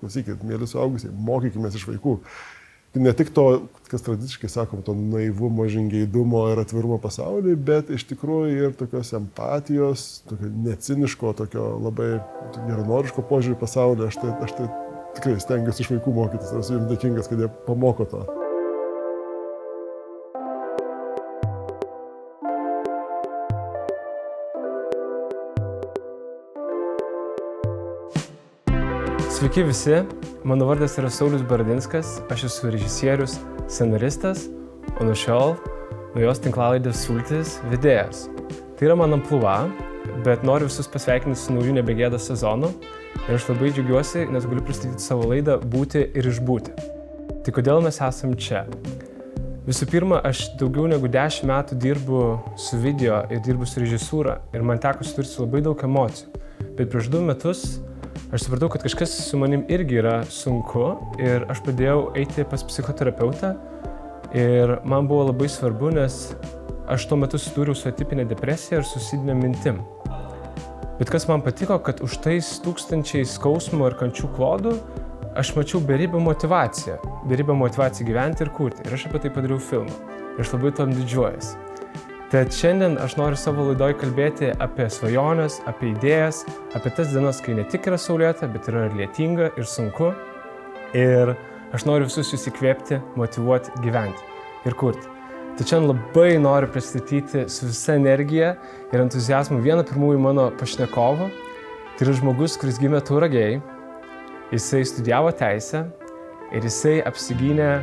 klausykit, mėly suaugusiai, mokykimės iš vaikų. Ne tik to, kas tradiciškai sakom, to naivumo, žingeidumo ir atvirumo pasauliui, bet iš tikrųjų ir tokios empatijos, tokio neciniško, tokio labai geranoriško požiūrį pasaulį. Aš tai tikrai stengiuosi iš vaikų mokytis ir esu jums dėkingas, kad jie pamoko to. Sveiki visi, mano vardas yra Saulius Bardinskas, aš esu režisierius, scenaristas, o nuo šiol naujos tinklalaidės sultis vedėjas. Tai yra mano amplua, bet noriu visus pasveikinti su nauju Nebegėda sezonu ir aš labai džiaugiuosi, nes galiu pristatyti savo laidą Būti ir išbūti. Tai kodėl mes esam čia? Visų pirma, aš daugiau negu 10 metų dirbu su video ir dirbu su režisūra ir man teko susidurti su labai daug emocijų, bet prieš 2 metus aš supratau, kad kažkas su manim irgi yra sunku ir aš pradėjau eiti pas psichoterapeutą ir man buvo labai svarbu, nes aš tuo metu susidūriau su atipinė depresija ir suicidinė mintim. Bet kas man patiko, kad už tais tūkstančiai skausmo ir kančių klodų aš mačiau beribę motivaciją gyventi ir kurti ir aš apie tai padariau filmą ir aš labai tam didžiuojuosi. Tad šiandien aš noriu savo laidoje kalbėti apie svajones, apie idėjas, apie tas dienas, kai ne tik yra saulėta, bet yra ir lietinga ir sunku. Ir aš noriu visus jūs įkvėpti, motyvuoti, gyventi ir kurti. Tad šiandien labai noriu pristatyti su visa energija ir entuziazmu vieną pirmųjų mano pašnekovų. Tai yra žmogus, kuris gimė Tauragėje, jisai studijavo teisę ir jisai apsigynė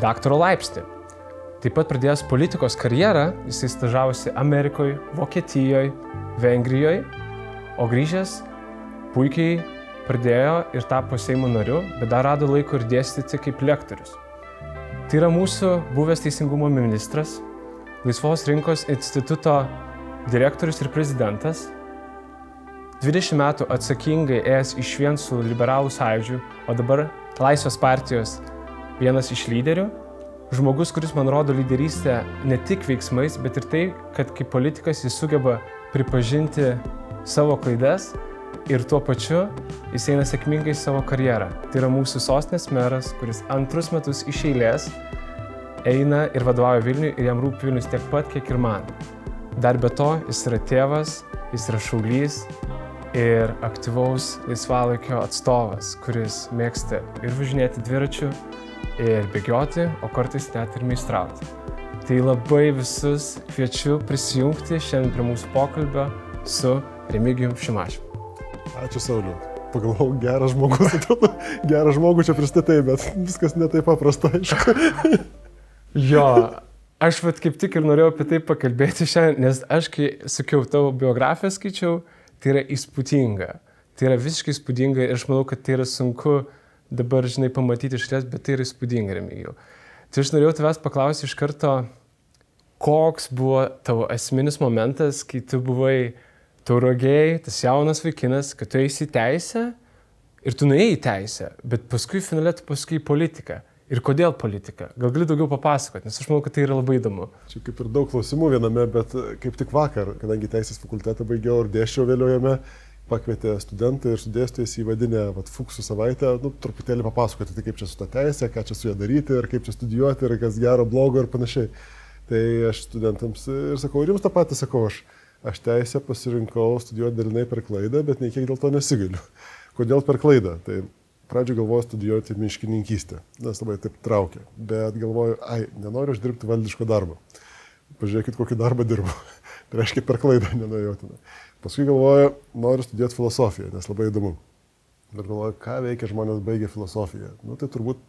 daktaro laipsnį. Taip pat pradėjęs politikos karjerą, jisai stažavosi Amerikoje, Vokietijoje, Vengrijoje, o grįžęs puikiai pradėjo ir tapo Seimo nariu, bet dar rado laiko ir dėstyti kaip lektorius. Tai yra mūsų buvęs Teisingumo ministras, Laisvos rinkos instituto direktorius ir prezidentas, 20 metų atsakingai ėjęs iš vien su liberalų sąjūdžiu, o dabar Laisvos partijos vienas iš lyderių. Žmogus, kuris man rodo lyderystę ne tik veiksmais, bet ir tai, kad kaip politikas jis sugeba pripažinti savo klaidas ir tuo pačiu jis eina sėkmingai savo karjerą. Tai yra mūsų sostinės meras, kuris 2 metus iš eilės eina ir vadovauja Vilniui ir jam rūpi Vilnius tiek pat, kiek ir man. Dar be to jis yra tėvas, jis yra šaulys ir aktyvaus laisvalaikio atstovas, kuris mėgsta ir važinėti dviračiu, ir bėgioti, o kartais net ir meistrauti. Tai labai visus kviečiu prisijungti šiandien prie mūsų pokalbio su Remigijum Šimašiu. Ačiū, Sauliu. Pagalvau, gerą žmogų čia pristatai, bet viskas ne taip paprasta, aišku. Jo, aš vat kaip tik ir norėjau apie tai pakalbėti šiandien, nes aš, kai sakiau, tavo biografiją skaičiau, tai yra įspūdinga. Tai yra visiškai įspūdinga ir aš manau, kad tai yra sunku dabar, žinai, pamatyti išties, bet tai yra įspūdinga, Remigijau. Tai aš norėjau tavęs paklausyti iš karto, koks buvo tavo esminis momentas, kai tu buvai Tauragėj, tas jaunas vaikinas, kad tu eisi į teisę ir tu nuėjai į teisę, bet paskui finale tu paskui į politiką. Ir kodėl politika? Gal gali daugiau papasakoti, nes aš manau, kad tai yra labai įdomu. Čia kaip ir daug klausimų viename, bet kaip tik vakar, kadangi teisės fakultetą baigiau ir dėščiau vėliau jame, pakvietė studentai ir studėstojus į vadinę Fuksų savaitę, truputėlį papasakoti, tai kaip čia su ta teisė, ką čia su ja daryti ir kaip čia studijuoti ir kas gero, blogo ir panašiai. Tai aš studentams ir sakau, ir jums tą patį sakau, aš teisę pasirinkau studijuoti dalinai per klaidą, bet nei kiek dėl to nesigailiu. Kodėl per klaidą? Tai pradžio galvoju studijuoti miškininkystę, nes labai taip traukia, bet galvoju, nenoriu aš dirbti valdiško darbo. Pažiūrėkit, kokį darbą dirbu. Tai reiškia, per klaidą nenuėjau. Paskui galvoju, noriu studijuoti filosofiją, nes labai įdomu. Bet galvoju, ką veikia žmonės baigę filosofiją. Tai turbūt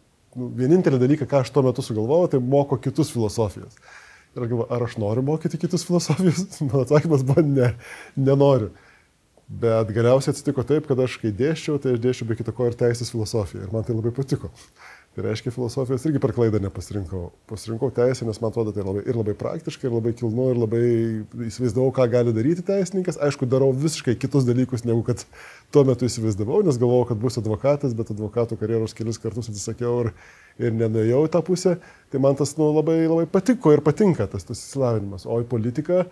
vienintelį dalyką, ką aš tuo metu sugalvojau, tai moko kitus filosofijos. Ir galvoju, ar aš noriu mokyti kitus filosofijos? Man atsakymas buvo, nenoriu. Bet galiausiai atsitiko taip, kad aš kai dėščiau, tai aš dėščiau be kita ko ir teisės filosofiją. Ir man tai labai patiko. Tai reiškia, filosofijos irgi per klaidą nepasirinkau. Pasirinkau teisę, nes man atrodo, tai labai praktiškai, ir labai kilnu, ir labai įsivaizdavau, ką gali daryti teisininkas. Aišku, darau visiškai kitus dalykus, negu kad tuo metu įsivaizdavau, nes galvojau, kad bus advokatas, bet advokato karjeros kelis kartus atsisakiau ir nenuėjau į tą pusę. Tai man tas labai, labai patiko ir patinka tas įsilavinimas. O į politiką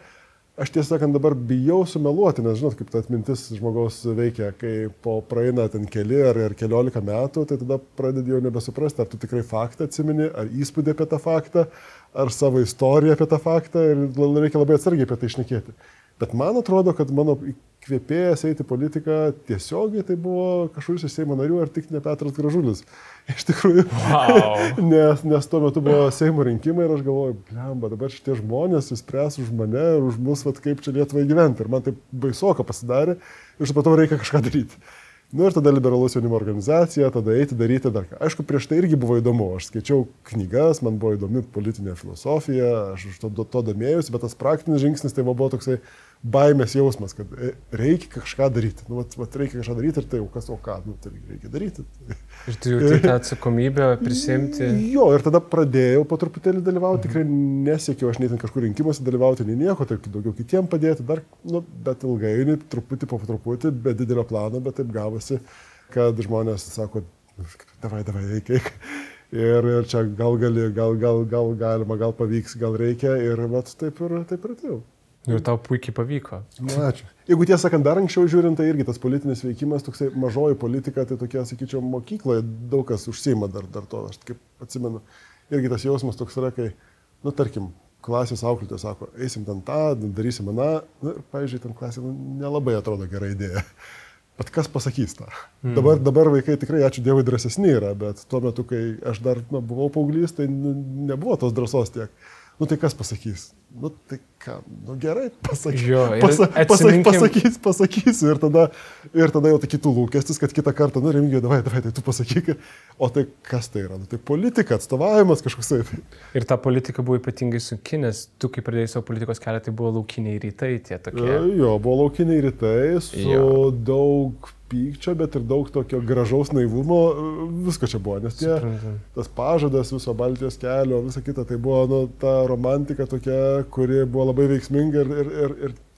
Aš tiesą sakant dabar bijau sumeluoti, nes žinot, kaip ta atmintis žmogaus veikia, kai po praeina ten keli ar keliolika metų, tai tada pradedi jau nebesuprasti, ar tu tikrai faktą atsimeni, ar įspūdį apie tą faktą, ar savo istoriją apie tą faktą ir reikia labai atsargiai apie tai išnekėti. Bet man atrodo, kad mano kvėpėjęs eiti politiką tiesiogiai tai buvo kažkuris iš Seimo narių, ar tik ne Petras Gražulis. Iš tikrųjų, wow. nes tuo metu buvo Seimo rinkimai ir aš galvoju, blemba, dabar šitie žmonės spręs už mane ir už mus, vat, kaip čia Lietuvai gyventi. Ir man taip baisoka pasidarė ir supratau, reikia kažką daryti. Nu ir tada liberalus jaunimo organizacija, tada eiti daryti dar ką. Aišku, prieš tai irgi buvo įdomu. Aš skaičiau knygas, man buvo įdomi politinė filosofija, aš už to domėjusi, bet tas praktinis žingsnis tai buvo toksai baimės jausmas, kad reikia kažką daryti. Nu, vat reikia kažką daryti ir tai jau kas, o ką, nu, tai reikia daryti. Ir tu jau tą atsakomybę prisimti. Jo, ir tada pradėjau po truputėlį dalyvauti, tikrai nesiekiau aš nei ten kažkur rinkimuose dalyvauti, nei nieko, tai daugiau kitiem padėti, dar, nu, bet ilgainiui, truputį po truputį, be didelio plano, bet taip gavosi, kad žmonės sako, davai, reikia. Ir čia gal galima, gal pavyks, gal reikia ir vat taip ir atėjau. Ir tau puikiai pavyko. Na, ačiū. Jeigu tiesą sakant, dar anksčiau žiūrint, tai irgi tas politinis veikimas, toksai mažoji politika, tai tokia, sakyčiau, mokykloje daug kas užsiima dar to, aš kaip atsimenu. Irgi tas jausmas toks yra, kai, nu, tarkim, klasės auklėtė sako, eisim ten tą, darysim aną, nu, ir, pavyzdžiui, ten klasė nelabai atrodo gera idėja. Bet kas pasakys tą? Dabar vaikai tikrai, ačiū Dievui, drąsesni yra, bet tuo metu, kai aš dar buvau paauglys, tai nebuvo tos drąsos tiek. Nu tai kas pasakys? Nu tai ką? Nu gerai, pasakys. Ir tada jau tai kitų lūkestis, kad kitą kartą, nu Remigijau, davai, tai tu pasakyk. O tai kas tai yra? Nu tai politika, atstovavimas kažkoksai. Ir ta politika buvo ypatingai sunki, nes tu, kai pradėjai savo politikos kelią, tai buvo laukiniai rytai tie tokie. Jo, buvo laukiniai rytai su daug pykčio, bet ir daug tokio gražaus naivumo, visko čia buvo, nes tie, tas pažadas viso Baltijos kelio, visa kita, tai buvo ta romantika tokia, kuri buvo labai veiksminga ir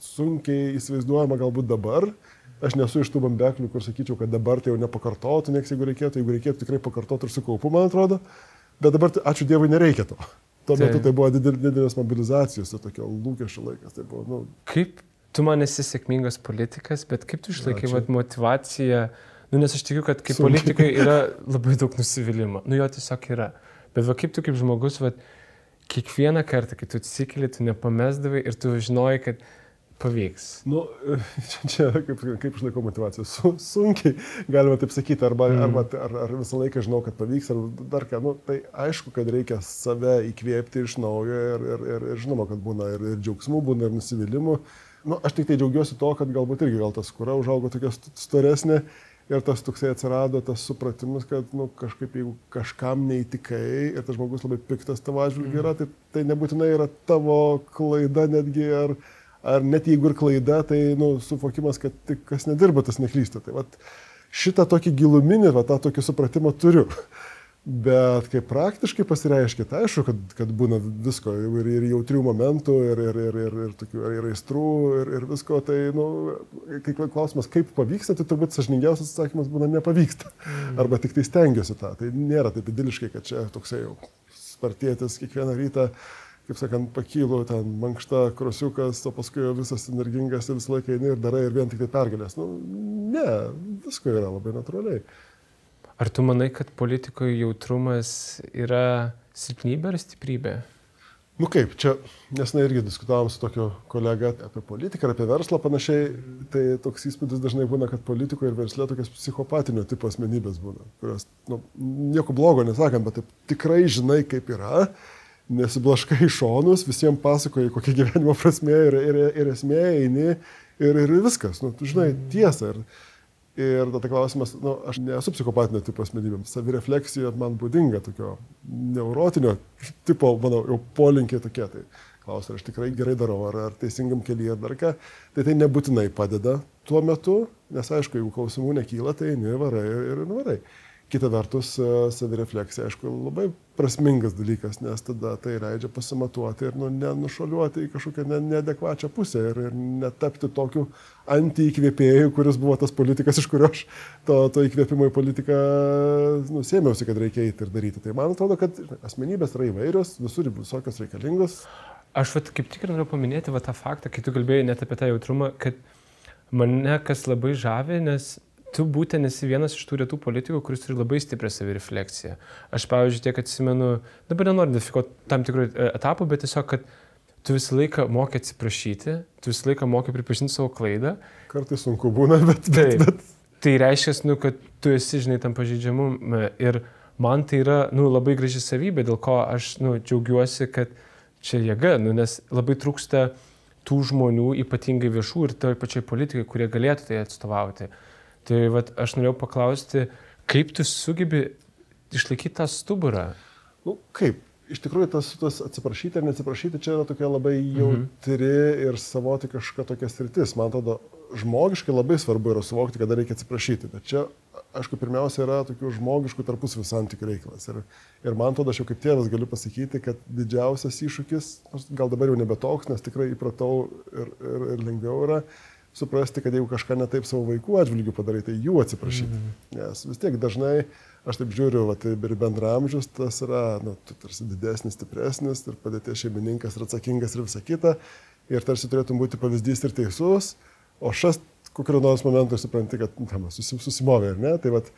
sunkiai įsivaizduojama galbūt dabar. Aš nesu iš tų bambeklių, kur sakyčiau, kad dabar tai jau nepakartotų, nieks, jeigu reikėtų tikrai pakartotų ir su kaupu, man atrodo, bet dabar, ačiū Dievui, nereikia to. Tuo metu tai buvo didelės mobilizacijos, tai tokio lūkesčio laikas, tai buvo, nu... Kaip? Tu man esi sėkmingas politikas, bet kaip tu išlaikai motivaciją, nu, nes aš tikiu, kad kaip politikai yra labai daug nusivylimo. Nu jo tiesiog yra. Bet va kaip tu kaip žmogus, va, kiekvieną kartą, kai tu atsikeli, tu nepamesdavai ir tu žinojai, kad pavyks. Nu, čia kaip išlaikau motivaciją? Sunkiai galima taip sakyti, arba visą laiką žinau, kad pavyks, ar dar ką. Nu, tai aišku, kad reikia save įkvėpti iš naujo ir žinoma, kad būna ir džiaugsmų, būna ir nusivylimų. Nu, aš tik tai džiaugiuosi to, kad galbūt irgi gal tas kura užaugo tokia storesnė ir tas toksai atsirado tas supratimas, kad nu, kažkaip jeigu kažkam neįtikai ir tas žmogus labai piktas tavo atžvilgiu yra, tai nebūtinai yra tavo klaida netgi ar net jeigu ir klaida, tai nu, suvokimas, kad tik kas nedirba, tas neklysta. Tai vat, šitą tokį giluminį, vat, tą tokį supratimą turiu. Bet kaip praktiškai pasireiškia, tai aišku, kad būna visko, ir jautrių momentų, ir aistrų, ir visko, tai, nu, kai klausimas, kaip pavyksta, tai turbūt sąžiningiausias atsakymas būna nepavyksta, arba tik tai stengiuosi tą, tai nėra taip idiliškai, kad čia toksai jau spartietis kiekvieną rytą, kaip sakant, pakylu, ten mankšta, krosiukas, o paskui jau visas energingas ir visą laiką eini ir darai ir vien tik tai pergalės, nu, ne, visko yra labai natūraliai. Ar tu manai, kad politikoje jautrumas yra silpnybė ar stiprybė? Nu kaip, čia, nes na irgi diskutavom su tokiu kolega apie politiką, apie verslą panašiai, tai toks įspūdis dažnai būna, kad politikoje ir versle tokias psichopatinio tipo asmenybės būna, kurios, nu, nieko blogo nesakant, bet taip, tikrai žinai, kaip yra, nesiblaškai į šonus, visiems pasakoji, kokia gyvenimo prasmė ir esmė, eini ir viskas, nu, tu žinai, tiesa. Ir tada klausimas, nu, aš nesu psichopatinio tipo asmenybėm, savirefleksija man būdinga tokio neurotinio tipo, manau, jau polinkiai tokie. Tai klausiu, ar aš tikrai gerai darau, ar teisingam kelyje, ar dar ką. Tai nebūtinai padeda tuo metu, nes aišku, jeigu klausimų nekyla, tai nevarai ir nevarai. Kita vertus, savirefleksija, aišku, labai prasmingas dalykas, nes tada tai leidžia pasimatuoti ir nu, nenušoliuoti į kažkokią neadekvačią pusę ir netapti tokiu anti-įkvėpėjų, kuris buvo tas politikas, iš kurio aš to įkvėpimo į politiką nu, sėmiausi, kad reikia eiti ir daryti. Tai man atrodo, kad asmenybės yra įvairios, visur visokios reikalingos. Aš vat, kaip tik ir noriu paminėti vat, tą faktą, kai tu kalbėjai net apie tą jautrumą, kad mane kas labai žavė, nes tu būtent esi vienas iš tų retų politikų, kuris turi labai stiprią savirefleksiją. Aš, pavyzdžiui, tiek atsimenu, dabar nenoriu identifikuoti tam tikrų etapų, bet tiesiog, kad tu visą laiką moki atsiprašyti, tu visą laiką moki pripažinti savo klaidą. Kartais sunku būna, bet... Tai reiškia, kad tu esi, žinai, tam pažeidžiamume. Ir man tai yra labai graži savybė, dėl ko aš džiaugiuosi, kad čia jėga, nes labai trūksta tų žmonių, ypatingai viešų ir toj pačiai politikai, kurie galėtų tai atstovauti. Tai vat, aš norėjau paklausti, kaip tu sugebi išlaikyti tą stuburą? Kaip? Iš tikrųjų, tas atsiprašyti ar neatsiprašyti, čia yra tokia labai jautri ir savotiška tokia sritis. Man atrodo, žmogiškai labai svarbu yra suvokti, kada reikia atsiprašyti. Bet čia, aišku, pirmiausia yra tokių žmogiškų tarpusavio santykių reikalas. Ir man atrodo, aš jau kaip tėvas galiu pasakyti, kad didžiausias iššūkis, gal dabar jau nebe toks, nes tikrai įpratau ir lengviau yra, suprasti, kad jeigu kažką ne taip savo vaikų atžvilgiu padarai, tai jų atsiprašyti. Nes vis tiek dažnai, aš taip žiūriu, va, tai ir bendramžius, tas yra tarsi didesnis, stipresnis, ir padėties šeimininkas ir atsakingas ir visa kita. Ir tarsi turėtum būti pavyzdys ir teisus, o šas kokiu nors momentu supranti, kad susimovė, ar ne? Tai vat,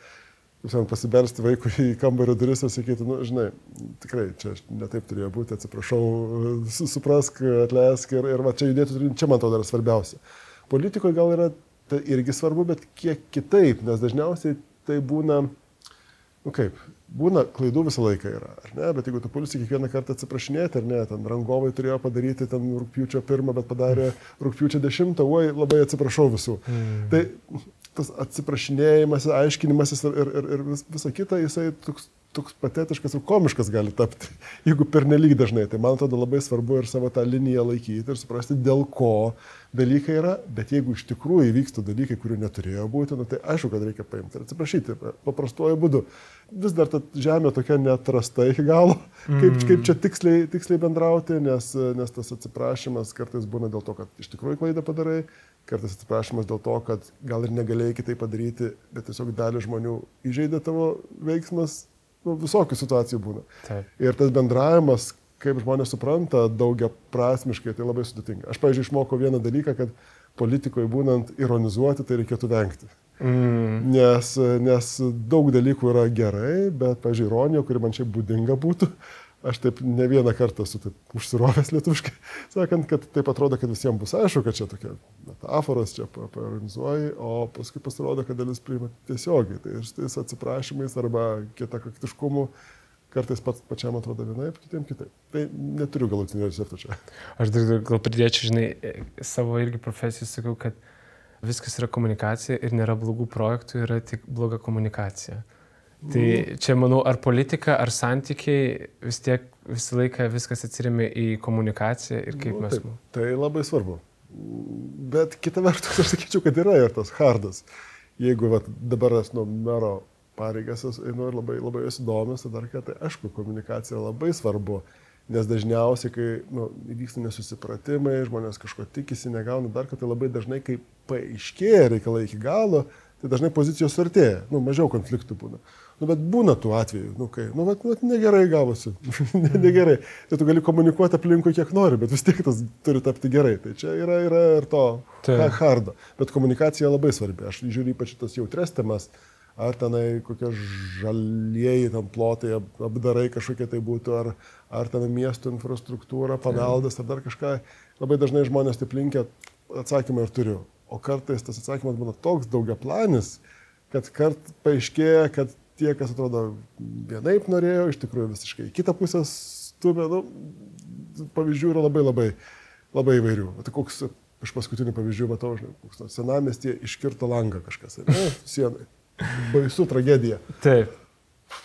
pasibelsti vaikų į kambario duris ir sakyti, žinai, tikrai, čia netaip turėjo būti, atsiprašau, suprask, atleisk ir va, čia judėtų, čia man to dar svarbiausia. Politikoje gal yra tai irgi svarbu, bet kiek kitaip, nes dažniausiai tai būna, būna klaidų visą laiką yra, ar ne? Bet jeigu tu pulsi kiekvieną kartą atsiprašinėti, ar ne, ten rangovai turėjo padaryti ten rugpjūčio 1, bet padarė rugpjūčio 10, oi, labai atsiprašau visų. Tai tas atsiprašinėjimas, aiškinimasis ir visa kita, jisai toks patetiškas ir komiškas gali tapti, jeigu pernelyg dažnai. Tai man atrodo labai svarbu ir savo tą liniją laikyti ir suprasti, dėl ko dalykai yra, bet jeigu iš tikrųjų įvyksta dalykai, kurių neturėjo būti, tai aišku, kad reikia paimti ir atsiprašyti paprastuoju būdu. Vis dar ta žemė tokia neatrasta iki galo, kaip čia tiksliai bendrauti, nes tas atsiprašymas kartais būna dėl to, kad iš tikrųjų klaidą padarai, kartais atsiprašymas dėl to, kad gal ir negalėjai tai padaryti, bet tiesiog dalį žmonių įžeidė tavo veiksmas. Visokių situacijų būna. Taip. Ir tas bendravimas, kaip žmonės supranta daugia prasmiškai, tai labai sudėtinga. Aš, pavyzdžiui, išmokau vieną dalyką, kad politikoje būnant ironizuoti, tai reikėtų vengti. Nes daug dalykų yra gerai, bet, pavyzdžiui, ironija, kuri man šiaip būdinga būtų, aš taip ne vieną kartą esu taip užsirovęs lietuviškai, sakant, kad taip atrodo, kad visiems bus aišku, kad čia tokia metaforas, čia paironizuoji, o paskui pasirodo, kad dalis priima tiesiogiai. Tai ir šitais atsiprašymais arba kitakaktiškumu kartais pačiam atrodo vienaip, kitiems kitaip. Tai neturiu galutinio recepto čia. Aš gal pridėčiau, žinai, savo irgi profesijų sakau, kad viskas yra komunikacija ir nėra blogų projektų, yra tik bloga komunikacija. Tai čia, manau, ar politika, ar santykiai, vis tiek visą laiką viskas atsirėmė į komunikaciją ir kaip mes... Tai labai svarbu. Bet kita vertus, aš sakyčiau, kad yra ir tas hardas. Jeigu dabar aš mero pareigas einu ir labai, labai įsidomęs, tai aišku, komunikacija labai svarbu. Nes dažniausiai, kai vyksta nesusipratimai, žmonės kažko tikisi, negauna dar, kad tai labai dažnai, kai paaiškėja reikalai iki galo, tai dažnai pozicijos suartėja, mažiau konfliktų būna. Bet būna tų atvejų, negerai gavosi, negerai. Tai tu gali komunikuoti aplinkui kiek nori, bet vis tiek tas turi tapti gerai. Tai čia yra ir to hardo. Bet komunikacija labai svarbi. Aš žiūriu ypač tas jautres temas, ar tenai kokie žalieji tam plotai, apdarai kažkokie tai būtų, ar tenai miestų infrastruktūra, paveldas, ar dar kažką. Labai dažnai žmonės taip linkia atsakymą ir turiu. O kartais tas atsakymas būna toks daugiaplanis, kad paaiškėja, kad tie, kas atrodo vienaip norėjo, iš tikrųjų visiškai kitą pusę stumė. Pavyzdžių yra labai įvairių. Tai koks iš paskutinių pavyzdžių matau, koks senamiestyje iškirto langą kažkas, sienai. Baisu tragedija. Taip.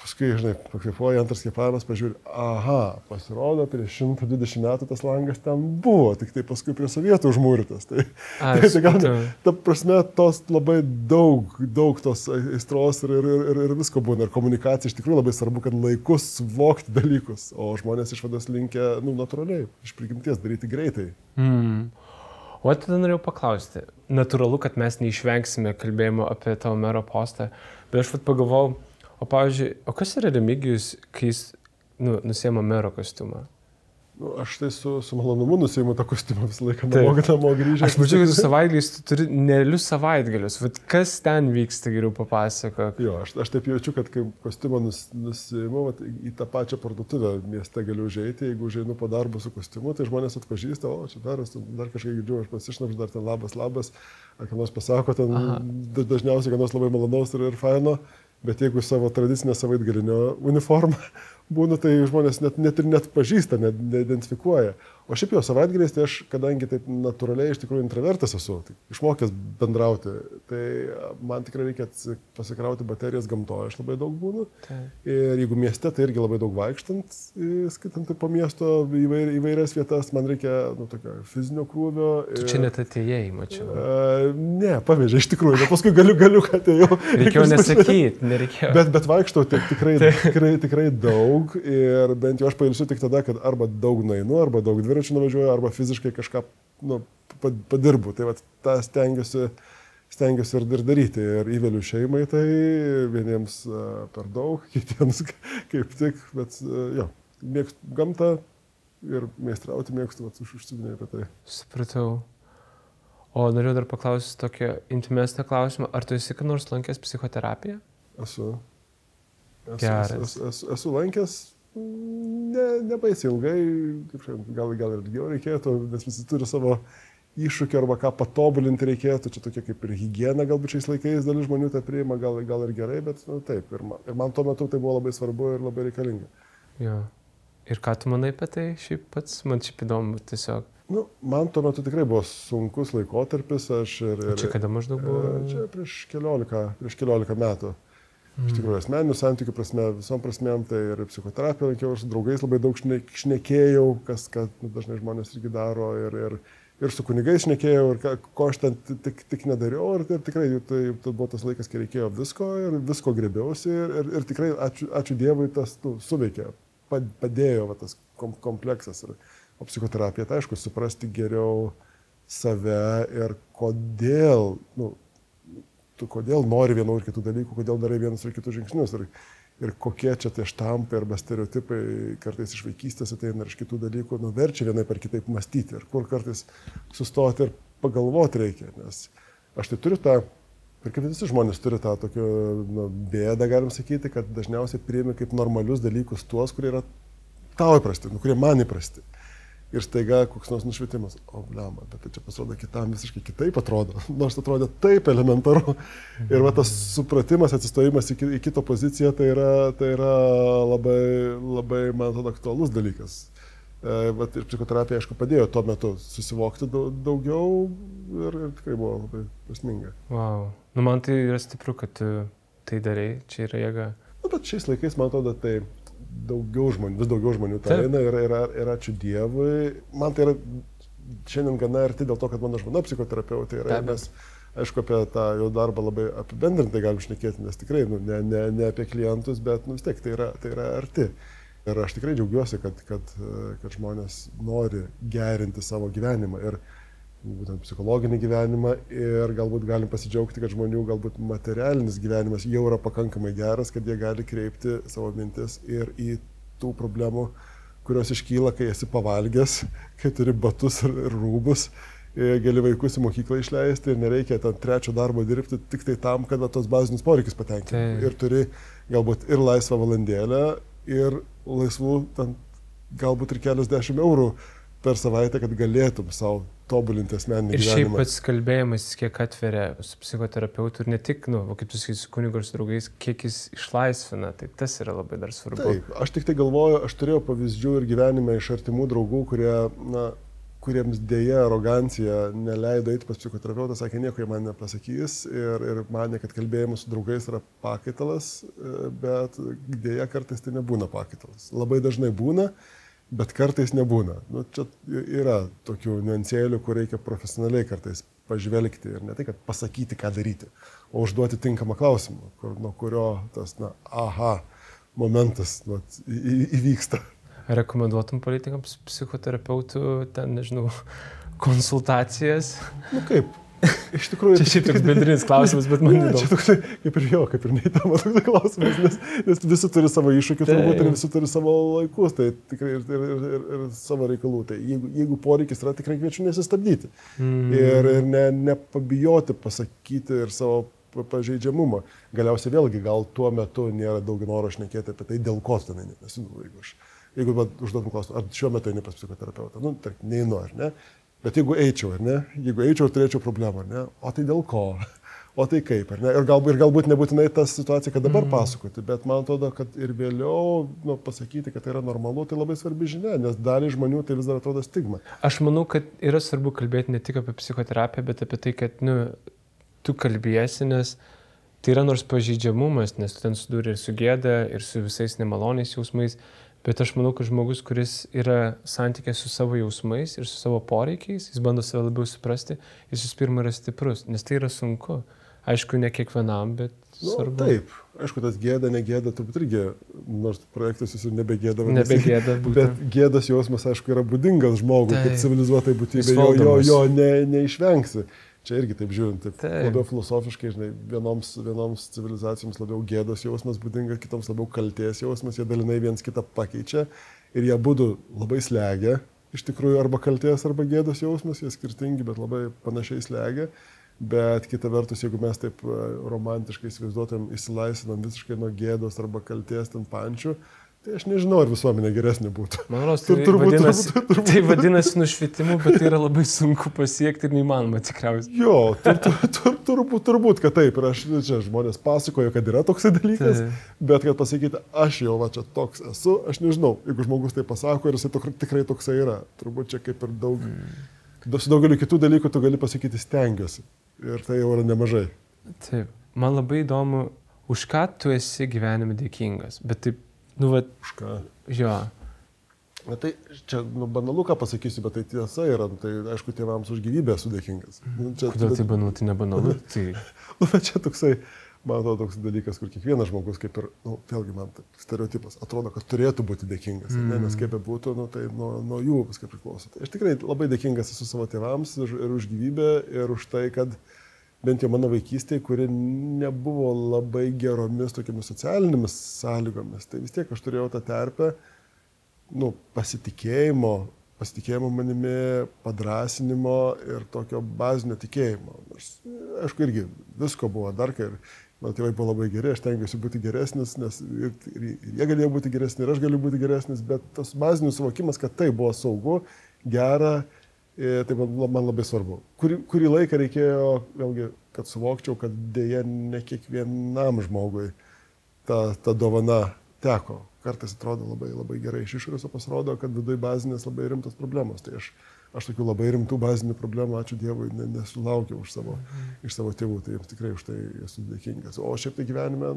Paskui, pakvėpuoja antras kvėpavimas, pažiūrė, pasirodo, prieš 120 metų tas langas ten buvo, tik tai paskui prie sovietų užmūrytas. Tai gal, ta prasme, tos labai daug tos aistros ir visko būna. Ir komunikacija iš tikrųjų labai svarbu, kad laikus suvokti dalykus, o žmonės išvados linkia, natūraliai, iš prigimties daryti greitai. O tada norėjau paklausti. Natūralu, kad mes neišvengsime kalbėjimo apie tavo mero postą, bet aš pagalvojau, o pavyzdžiui, kas yra Remigijus, kai jis nusėma mero kostiumą? Nu, aš tai su malonumu nusiimu tą kostiumą visą laiką, namo grįžęs. Aš mačiau, kad tu savaitgaliais turi nerealius savaitgalius, bet kas ten vyksta, geriau papasakok. Jo, aš taip jaučiu, kad kai kostiumą nusiimu, į tą pačią parduotuvę mieste galiu užeiti, jeigu užeinu po darbo su kostiumu, tai žmonės atpažįsta, o čia dar kažką girdžiu, aš pasišnapšu, dar ten labas, ar ką nors pasako, ten Aha. dažniausiai ką nors labai malonaus ir faino. Bet jeigu savo tradicinę savaitgalinio uniformą būna, tai žmonės net pažįsta, net identifikuoja. O šiaip jau savaitgaliais, tai aš, kadangi taip natūraliai iš tikrųjų intravertas esu, tai išmokęs bendrauti, tai man tikrai reikia pasikrauti baterijas gamtoje, aš labai daug būnu. Tai. Ir jeigu mieste, tai irgi labai daug vaikštant, skaitant po miesto įvairias vietas, man reikia tokio fizinio krūvio. Tu čia net atėjai, mačiau. Ne, pavyzdžiui, iš tikrųjų, bet paskui galiu, kad atėjau. Reikėjo nesakyti, nereikėjo. Bet vaikštau tikrai daug ir bent jau aš pailsiu tik tada, kad arba daug nueinu, arba daug dviračių nuvažiuoju, arba fiziškai kažką padirbu. Tai vat, tą stengiuosi ir daryti. Ir įvėliu šeimai tai, vieniems per daug, kitiems kaip tik, bet jo, mėgstu gamtą ir meistrauti mėgstu, vat, užsiminėjau apie tai. Supratau. O norėjau dar paklausyti tokį intimesnį klausimą. Ar tu esi kaip nors lankęs psichoterapiją? Esu lankęs. Nebaisiai ilgai, gal ir ilgiau reikėtų, nes visi turi savo iššūkį arba ką patobulinti reikėtų, čia tokia kaip ir higiena galbūt šiais laikais dalis žmonių tai priima, gal ir gerai, bet nu, taip, ir man tuo metu tai buvo labai svarbu ir labai reikalinga. Jo. Ir ką tu manai apie tai šiaip pats? Man šiaip įdomu tiesiog. Nu, man tuo metu tikrai buvo sunkus laikotarpis, aš ir čia kada maždaug buvo? Čia prieš 14 metų. Iš tikrųjų, asmeninių santykių prasme, visom prasmėm, tai ir psichoterapiją lankiau, su draugais labai daug šnekėjau, kas dažnai žmonės irgi daro, ir su kunigais šnekėjau, ir ko aš ten tik nedariau, ir tikrai tai buvo tas laikas, kai reikėjo visko, ir visko griebiausi, ir tikrai, ačiū Dievui, tas suveikė, padėjo va, tas kompleksas. O psichoterapija, tai aišku, suprasti geriau save ir kodėl, tu kodėl nori vienų ir kitų dalykų, kodėl darai vienus ir kitus žingsnius, ir kokie čia tie štampai arba stereotipai kartais iš vaikystės ateina ir iš kitų dalykų, verčia vienai per kitaip mąstyti, ir kur kartais sustoti ir pagalvoti reikia, nes aš tai turiu tą, ir kaip visi žmonės turi tą tokią bėdą, galim sakyti, kad dažniausiai priimi kaip normalius dalykus tuos, kurie yra tau įprasti, kurie man įprasti. Ir staiga koks nors nušvietimas, o blema, bet čia pasirodo kitam visiškai kitaip atrodo, nors atrodė taip elementaru. Ir va, tas supratimas, atsistojimas į kitą poziciją, tai yra labai, labai, man atrodo, aktualus dalykas. Vat ir psichoterapija, aišku, padėjo tuo metu susivokti daugiau ir tikrai buvo labai prasminga. Wow. Nu, man tai yra stipru, kad tu tai darei, čia yra jėga. Nu, bet šiais laikais, man atrodo, tai vis daugiau žmonių tai eina ir ačiū Dievui. Man tai yra šiandien gana arti dėl to, kad mano žmona psichoterapeutė yra. Mes, aišku, apie tą jo darbą labai apibendrintai galim šnekėti, nes tikrai ne apie klientus, bet vis tiek tai yra arti. Ir aš tikrai džiaugiuosi, kad žmonės nori gerinti savo gyvenimą ir būtent psichologinį gyvenimą, ir galbūt galim pasidžiaugti, kad žmonių galbūt materialinis gyvenimas jau yra pakankamai geras, kad jie gali kreipti savo mintis ir į tų problemų, kurios iškyla, kai esi pavalgęs, kai turi batus ir rūbus, gali vaikus į mokyklą išleisti ir nereikia ten trečio darbo dirbti tik tai tam, kad tos bazinius poreikius patenkinti. Tai. Ir turi galbūt ir laisvą valandėlę, ir laisvų ten galbūt ir keliasdešimt eurų per savaitę, kad galėtum savo tobulinti asmeninį gyvenimą. Ir šiaip pats kalbėjimas, kiek atveria su psichoterapeutu ir ne tik, kaip tu sakai, su kunigu ir su draugais, kiek jis išlaisvina, tai tas yra labai dar svarbu. Taip, aš tik tai galvoju, aš turėjau pavyzdžių ir gyvenime iš artimų draugų, kuriems dėja arogancija neleido eiti pas psichoterapeutą, sakė, nieko jie man nepasakys, ir manė, kad kalbėjimas su draugais yra pakaitalas, bet dėja kartais tai nebūna pakaitalas. Labai dažnai būna, bet kartais nebūna. Čia yra tokių niuansėlių, kur reikia profesionaliai kartais pažvelgti ir ne tai, kad pasakyti, ką daryti, o užduoti tinkamą klausimą, nuo kurio tas aha momentas įvyksta. Rekomenduotum politikams psichoterapeutų ten, nežinau, konsultacijas? Kaip? Iš tikrųjų, čia šiaip toks bendrinis klausimas, bet man įdomu. Čia toksai, kaip ir neįdomu toks klausimas, nes visi turi savo iššūkius, turbūt, ir visi turi savo laikus, tai tikrai ir savo reikalų. Tai jeigu poreikis yra, tikrai kviečiu nesistabdyti ir nepabijoti pasakyti ir savo pažeidžiamumą. Galiausiai vėlgi, gal tuo metu nėra daug noro šnekėti apie tai, dėl ko tenai nesinau, jeigu užduotum klausimą, ar šiuo metu eini pas psichoterapeutą, neinu, ar ne? Bet jeigu eičiau, ar ne? Jeigu eičiau, turėčiau problemą, ar ne? O tai dėl ko? O tai kaip, ar ne? Ir galbūt nebūtinai ta situacija, kad dabar pasakoti, bet man atrodo, kad ir vėliau pasakyti, kad tai yra normalu, tai labai svarbi žinia, nes dalį žmonių tai vis dar atrodo stigma. Aš manau, kad yra svarbu kalbėti ne tik apie psichoterapiją, bet apie tai, kad tu kalbėsi, nes tai yra nors pažeidžiamumas, nes tu ten suduri ir su gėda, ir su visais nemaloniais jausmais. Bet aš manau, kad žmogus, kuris yra santykęs su savo jausmais ir su savo poreikiais, jis bando save labiau suprasti, jis pirma yra stiprus, nes tai yra sunku. Aišku, ne kiekvienam, bet svarbu. Taip, aišku, tas gėda, negėda, turbūt irgi, nors projektas jis ir nebegėda. Nebegėda būtent. Bet gėdas jausmas, aišku, yra būdingas žmogui, kaip civilizuotai būtybė, jo neišvengsi. Čia irgi taip žiūrint, taip. Labiau filosofiškai, žinai, vienoms civilizacijoms labiau gėdos jausmas būdinga, kitoms labiau kaltės jausmas, jie dalinai viens kitą pakeičia ir jie būdu labai slegia, iš tikrųjų arba kaltės, arba gėdos jausmas, jie skirtingi, bet labai panašiai slegia, bet kita vertus, jeigu mes taip romantiškai įsivaizduotum, išsilaisinam visiškai nuo gėdos arba kaltės ten pančių, tai aš nežinau, ar visuomenė geresnė būtų. Man atrodo, tai vadinasi nušvietimu, bet tai yra labai sunku pasiekti ir neįmanoma tikriausiai. Jo, turbūt, kad taip. Ir aš, čia žmonės pasakojo, kad yra toks dalykas, bet kad pasakyti, aš jau va čia toks esu, aš nežinau. Jeigu žmogus tai pasako ir jisai tikrai toksai yra. Turbūt čia kaip ir su daugeliu kitų dalykų tu gali pasakyti stengiuosi. Ir tai jau yra nemažai. Taip. Man labai įdomu, už ką tu esi gyvenime dėkingas, bet taip už ką? Jo. Na tai čia banalu ką pasakysiu, bet tai tiesa yra. Tai aišku, tėvams už gyvybę esu dėkingas. Kodėl tai banalu, tai nebanalu? Tai... bet čia toksai, man atrodo, toks dalykas, kur kiekvienas žmogus kaip ir, vėlgi man tai stereotipas, atrodo, kad turėtų būti dėkingas. Ne, nes kaip bebūtų, tai nuo jų viską priklauso. Tai aš tikrai labai dėkingas esu savo tėvams ir už gyvybę, ir už tai, kad bent jau mano vaikystėje, kuri nebuvo labai geromis tokiamis socialinėmis sąlygomis. Tai vis tiek aš turėjau tą terpę pasitikėjimo manimi, padrąsinimo ir tokio bazinio tikėjimo. Aišku, irgi visko buvo dar, kai mano tėvai buvo labai geri, aš tengiuosi būti geresnis, nes ir jie galėjo būti geresni, ir aš galiu būti geresnis, bet tas bazinis suvokimas, kad tai buvo saugu, gera, tai man labai svarbu. Kurį laiką reikėjo, vėlgi, kad suvokčiau, kad deja ne kiekvienam žmogui ta dovana teko. Kartais atrodo labai, labai gerai iš išorės, o pasirodo, kad viduj bazinės labai rimtos problemos. Tai aš tokių labai rimtų bazinių problemų, ačiū Dievui, nesulaukiau iš savo tėvų, tai jiems tikrai už tai esu dėkingas. O šiaip tai gyvenime,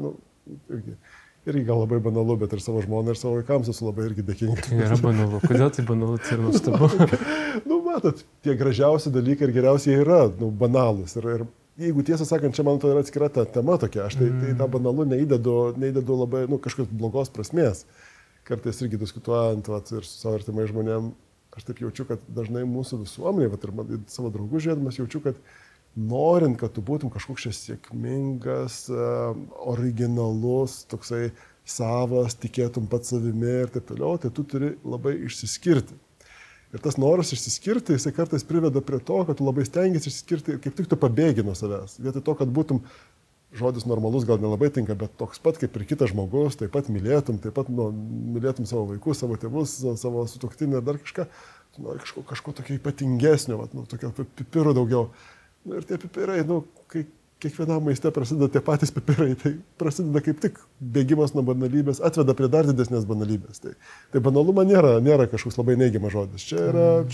irgi gal labai banalu, bet ir savo žmonai, ir savo vaikams esu labai irgi dėkingas. Tai nėra banalu. Kodėl tai banalu, tai yra nuostabu? Matot, tie gražiausi dalykai ir geriausiai yra banalūs. Ir jeigu tiesą sakant, čia man to yra atskira ta tema tokia, aš tai tą banalų neįdedu labai kažkokios blogos prasmės. Kartais irgi diskutuojant ir su savo artimais žmonėm, aš taip jaučiu, kad dažnai mūsų visuomenė, ir savo draugų žiūrėdamas, jaučiu, kad norint, kad tu būtum kažkoks sėkmingas, originalus, toksai savas, tikėtum pats savimi ir taip toliau, tai tu turi labai išsiskirti. Ir tas noras išsiskirti, jisai kartais priveda prie to, kad tu labai stengiasi išsiskirti ir kaip tik tu pabėgi nuo savęs. Vietoj to, kad būtum, žodis normalus gal nelabai tinka, bet toks pat kaip ir kitas žmogus, taip pat mylėtum, mylėtum savo vaikus, savo tėvus, savo sutuoktinį ir dar kažką, tu nori kažko tokio ypatingesnio, tokio pipirų daugiau. Ir tie pipirai, kai kiekvienam maiste prasideda tie patys pipirai, tai prasideda kaip tik bėgimas nuo banalybės, atveda prie dar didesnės banalybės. Tai banaluma nėra kažkoks labai neigiamas žodis.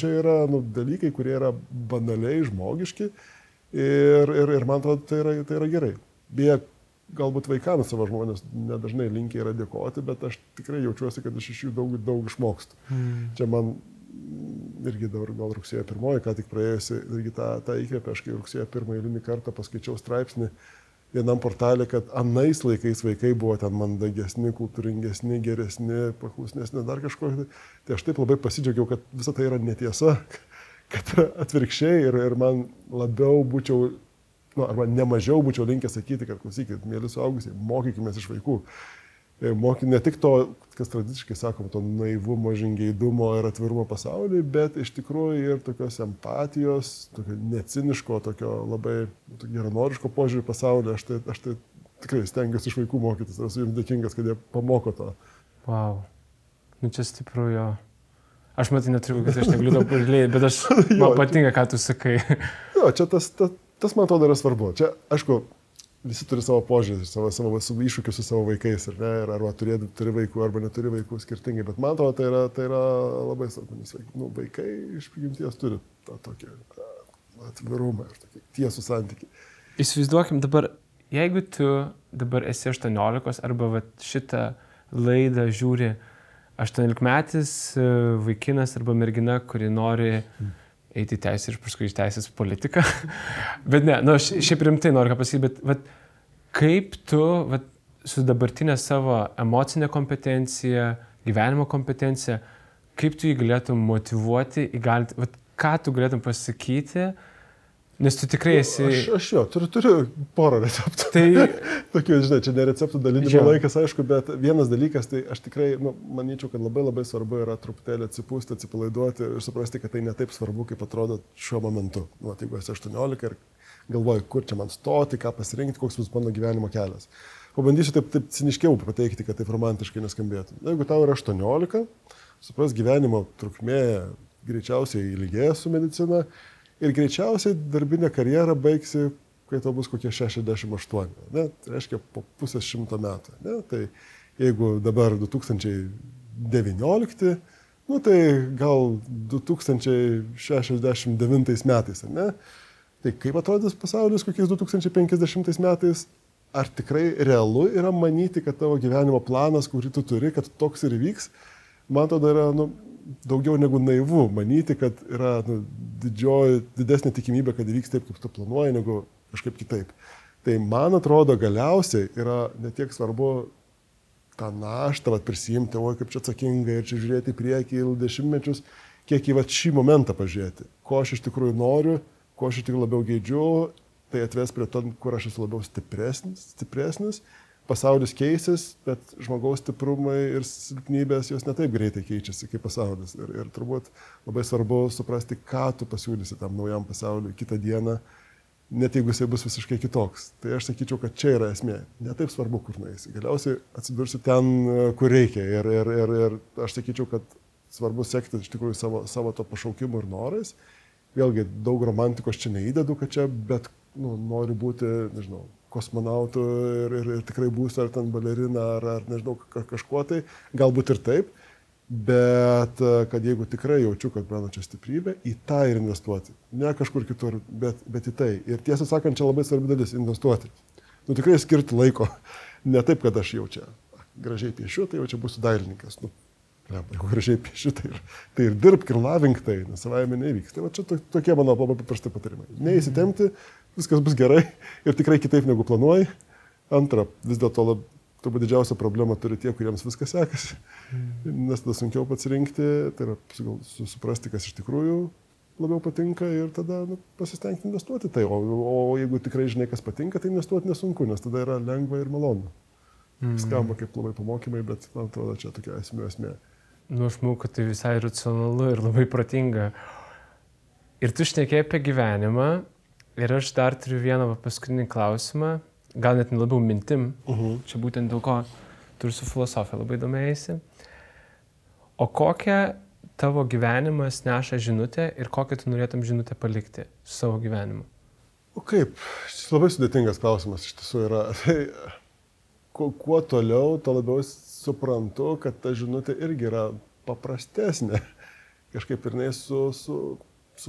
Čia yra dalykai, kurie yra banaliai žmogiški ir man atrodo, tai yra gerai. Beje, galbūt vaikams savo žmonės nedažnai linkiai yra dėkoti, bet aš tikrai jaučiuosi, kad aš iš jų daug išmokstu. Čia man irgi dabar gal rugsėjo 1, ką tik praėjusi, irgi tą įkvėpė, aš kai rugsėjo 1 eilinį kartą paskaičiau straipsnį vienam portale, kad anais laikais vaikai buvo ten mandagesni, kultūringesni, geresni, paklusnesni, dar kažko. Tai aš taip labai pasidžiaugiau, kad visa tai yra netiesa, kad atvirkščiai ir man labiau būčiau, arba nemažiau būčiau linkęs sakyti, kad klausykit, mėly suaugusiai, mokykimės iš vaikų. Ne tik to, kas tradiciškai sakom, to naivumo, žingeidumo ir atvirumo pasaulyje, bet iš tikrųjų ir tokios empatijos, tokio neciniško, tokio labai geranoriško požiūrį pasaulyje. Aš tai tikrai stengiuosi iš vaikų mokytis ir esu jums dėkingas, kad jie pamoko to. Wow. Čia stipru jo. Aš matai neturiu, kad aš negaliu daug prilėjai, bet aš man patinka, ką tu sakai. Jo, čia tas man atrodo yra svarbu. Čia, aišku, visi turi savo požiūrį, savo iššūkius su savo vaikais, ar ne, arba turi vaikų, arba neturi vaikų skirtingai, bet man atrodo, tai yra labai svarbu, nes vaikai iš prigimties turi tą tokį atvirumą ir tokį tiesų santykį. Įsivaizduokim dabar, jeigu tu dabar esi 18 arba šitą laidą žiūri 18-metis vaikinas arba mergina, kuri nori eiti į teisę ir paskui iš teisės politiką. Bet ne, šiaip rimtai noriu ką pasakyti, bet kaip tu su dabartinė savo emocinė kompetencija, gyvenimo kompetencija, kaip tu jį galėtum motyvuoti, ką tu galėtum pasakyti, nes tu tikrai esi... Aš jo, turiu porą receptų. Tokių, žinai, čia ne receptų dalinimo laikas, aišku, bet vienas dalykas, tai aš tikrai, manyčiau, kad labai labai svarbu yra truputėlį atsipūsti, atsipalaiduoti ir suprasti, kad tai ne taip svarbu, kaip atrodo šiuo momentu. Jeigu esi 18 ir galvoji, kur čia man stoti, ką pasirinkti, koks bus mano gyvenimo kelias. Pabandysiu taip ciniškiau pateikti, kad taip romantiškai neskambėtų. Jeigu tau yra 18, supras, gyvenimo trukmė greičiausiai ilgėja su medicina. Ir greičiausiai darbinę karjerą baigsi, kai to bus kokie 68, ne? Tai reiškia po pusės 100 metų. Ne? Tai jeigu dabar 2019, tai gal 2069 metais, ne? Tai kaip atrodys pasaulis kokiais 2050 metais? Ar tikrai realu yra manyti, kad tavo gyvenimo planas, kurį tu turi, kad toks ir vyks, man atrodo yra, daugiau negu naivu manyti, kad yra didesnė tikimybė, kad įvyks taip, kaip tu planuoji, negu kažkaip kitaip. Tai man atrodo, galiausiai yra netiek svarbu tą naštą prisiimti, oi kaip čia atsakingai, ir čia žiūrėti į priekį į 10 metus, kiek į šį momentą pažiūrėti. Ko aš iš tikrųjų noriu, ko aš iš tikrųjų labiau geidžiu, tai atves prie to, kur aš esu labiau stipresnis. Pasaulis keisis, bet žmogaus stiprumai ir silpnybės jos netaip greitai keičiasi kaip pasaulis. Ir turbūt labai svarbu suprasti, ką tu pasiūlysi tam naujam pasauliu kitą dieną, net jeigu jisai bus visiškai kitoks. Tai aš sakyčiau, kad čia yra esmė. Netaip svarbu, kur nueisi. Galiausiai atsidursi ten, kur reikia. Ir aš sakyčiau, kad svarbu sekti iš tikrųjų savo to pašaukimu ir norais. Vėlgi, daug romantikos čia neįdedu, kad čia, bet noriu būti, nežinau, kosmonautų ir tikrai būsiu ar ten balerina, ar nežinau, kažkuo tai, galbūt ir taip, bet kad jeigu tikrai jaučiu, kad mano čia stiprybė, į tą ir investuoti. Ne kažkur kitur, bet į tai. Ir tiesą sakant, čia labai svarbi dalis investuoti. Tikrai skirti laiko. Ne taip, kad aš jau čia gražiai piešiu, tai jau čia būsiu dailininkas. Jeigu gražiai piešiu, tai ir dirbk, ir lavink tai, nes savaime nevyks. Tai čia tokie mano paprasti patarimai. Neįsitemti, viskas bus gerai ir tikrai kitaip negu planuoji. Antra, vis dėlto turbūt didžiausia problema turi tie, kuriems viskas sekasi, nes tada sunkiau pasirinkti, tai yra suprasti, kas iš tikrųjų labiau patinka ir tada pasistengti investuoti tai. O jeigu tikrai žinai, kas patinka, tai investuoti nesunku, nes tada yra lengva ir malonu. Skamba kaip labai pamokymai, bet man atrodo, čia tokia esmė. Aš manau, kad tai visai racionalu ir labai protinga. Ir tu šnekėjai apie gyvenimą. Ir aš dar turiu vieną paskutinį klausimą, gal net labiau mintim, Čia būtent dėl ko tu ir su filosofija labai domėjaisi. O kokią tavo gyvenimas neša žinutę ir kokią tu norėtum žinutę palikti su savo gyvenimu? O kaip? Šis labai sudėtingas klausimas iš tiesų yra. Kuo toliau, to labiau suprantu, kad ta žinutė irgi yra paprastesnė. Kažkaip ir su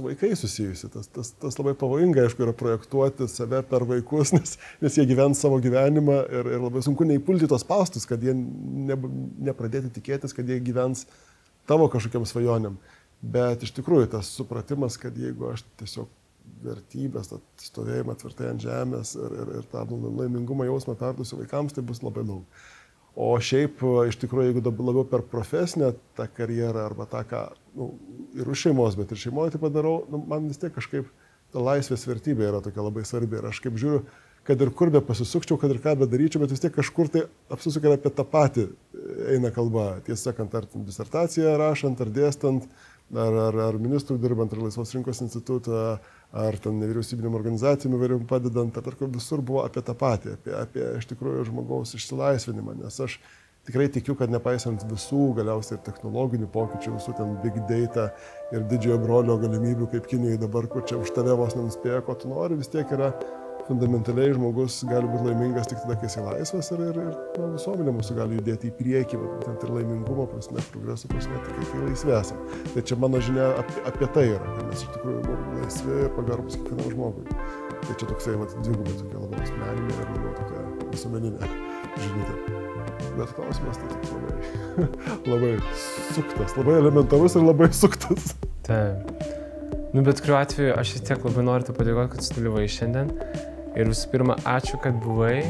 vaikais susijusi. Tas labai pavojinga, aišku, yra projektuoti save per vaikus, nes jie gyvens savo gyvenimą ir labai sunku neįpulti tos paustus, kad jie nepradėti tikėtis, kad jie gyvens tavo kažkokiam svajonėm. Bet iš tikrųjų tas supratimas, kad jeigu aš tiesiog vertybės, stovėjimą tvirtai ant žemės ir tą laimingumą jausmą perduosiu vaikams, tai bus labai daug. O šiaip, iš tikrųjų, jeigu labiau per profesinę tą karjerą arba tą, ką ir už šeimos, bet ir šeimoje tai padarau, man vis tiek kažkaip ta laisvės vertybė yra tokia labai svarbi. Ir aš kaip žiūriu, kad ir kur be pasisukčiau, kad ir ką be daryčiau, bet vis tiek kažkur tai apsisukia apie tą patį eina kalba. Tiesą sakant, ar disertaciją rašant, ar dėstant, ar ministrų dirbant, ar Laisvos rinkos institutą, ar ten nevyriausybinėm organizacijom įvairiom padedant, ar visur buvo apie tą patį, apie iš tikrųjų žmogaus išsilaisvinimą, nes aš tikrai tikiu, kad nepaisant visų galiausiai ir technologinių pokyčių, visų ten big data ir didžiojo brolio galimybių, kaip Kinijai dabar, kur čia už tave vos nenuspėjo, ko tu nori, vis tiek yra fundamentaliai žmogus gali būti laimingas tik tada, kai jis laisvas ir visuomenė mūsų gali judėti į priekį, būtent ir laimingumo prasme, progreso prasme, tik kai laisvi esame. Tai čia mano žinia apie tai yra, kad mes iš tikrųjų būtų laisvi ir pagarbūs kiekvienam žmogui. Tai čia toksai dvigubai tokia labai asmeninė ir labai tokia visuomeninė žinutė. Bet klausimas tai tik labai suktas, labai elementarus ir labai suktas. Taip. Bet kuriuo atveju aš vis tiek labai noriu padėkoti, kad sudalyvavai šiandien. Ir visų pirma, ačiū, kad buvai,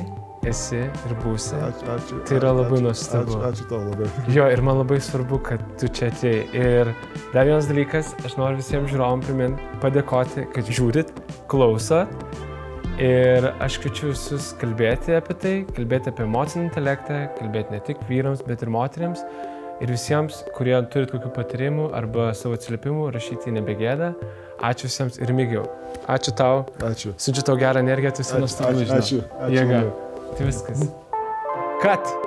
esi ir būsi. Ačiū. Tai yra labai nuostabu. Ačiū tau labai. Jo, ir man labai svarbu, kad tu čia atėjai. Ir dar vienas dalykas, aš noriu visiems žiūrovom priminti, padėkoti, kad žiūrit, klausot. Ir aš kviečiu visus kalbėti apie tai, kalbėti apie emocinį intelektą, kalbėti ne tik vyrams, bet ir moteriams. Ir visiems, kurie turit kokių patarimų arba savo atsiliepimų, rašyti Nebegėda. Ačiū visiems ir Remigijau. Ačiū tau. Ačiū. Siunčiu tau gerą energiją, tu esi nuostabi, žinau. Ačiū. Jėga. Tai viskas. Cut!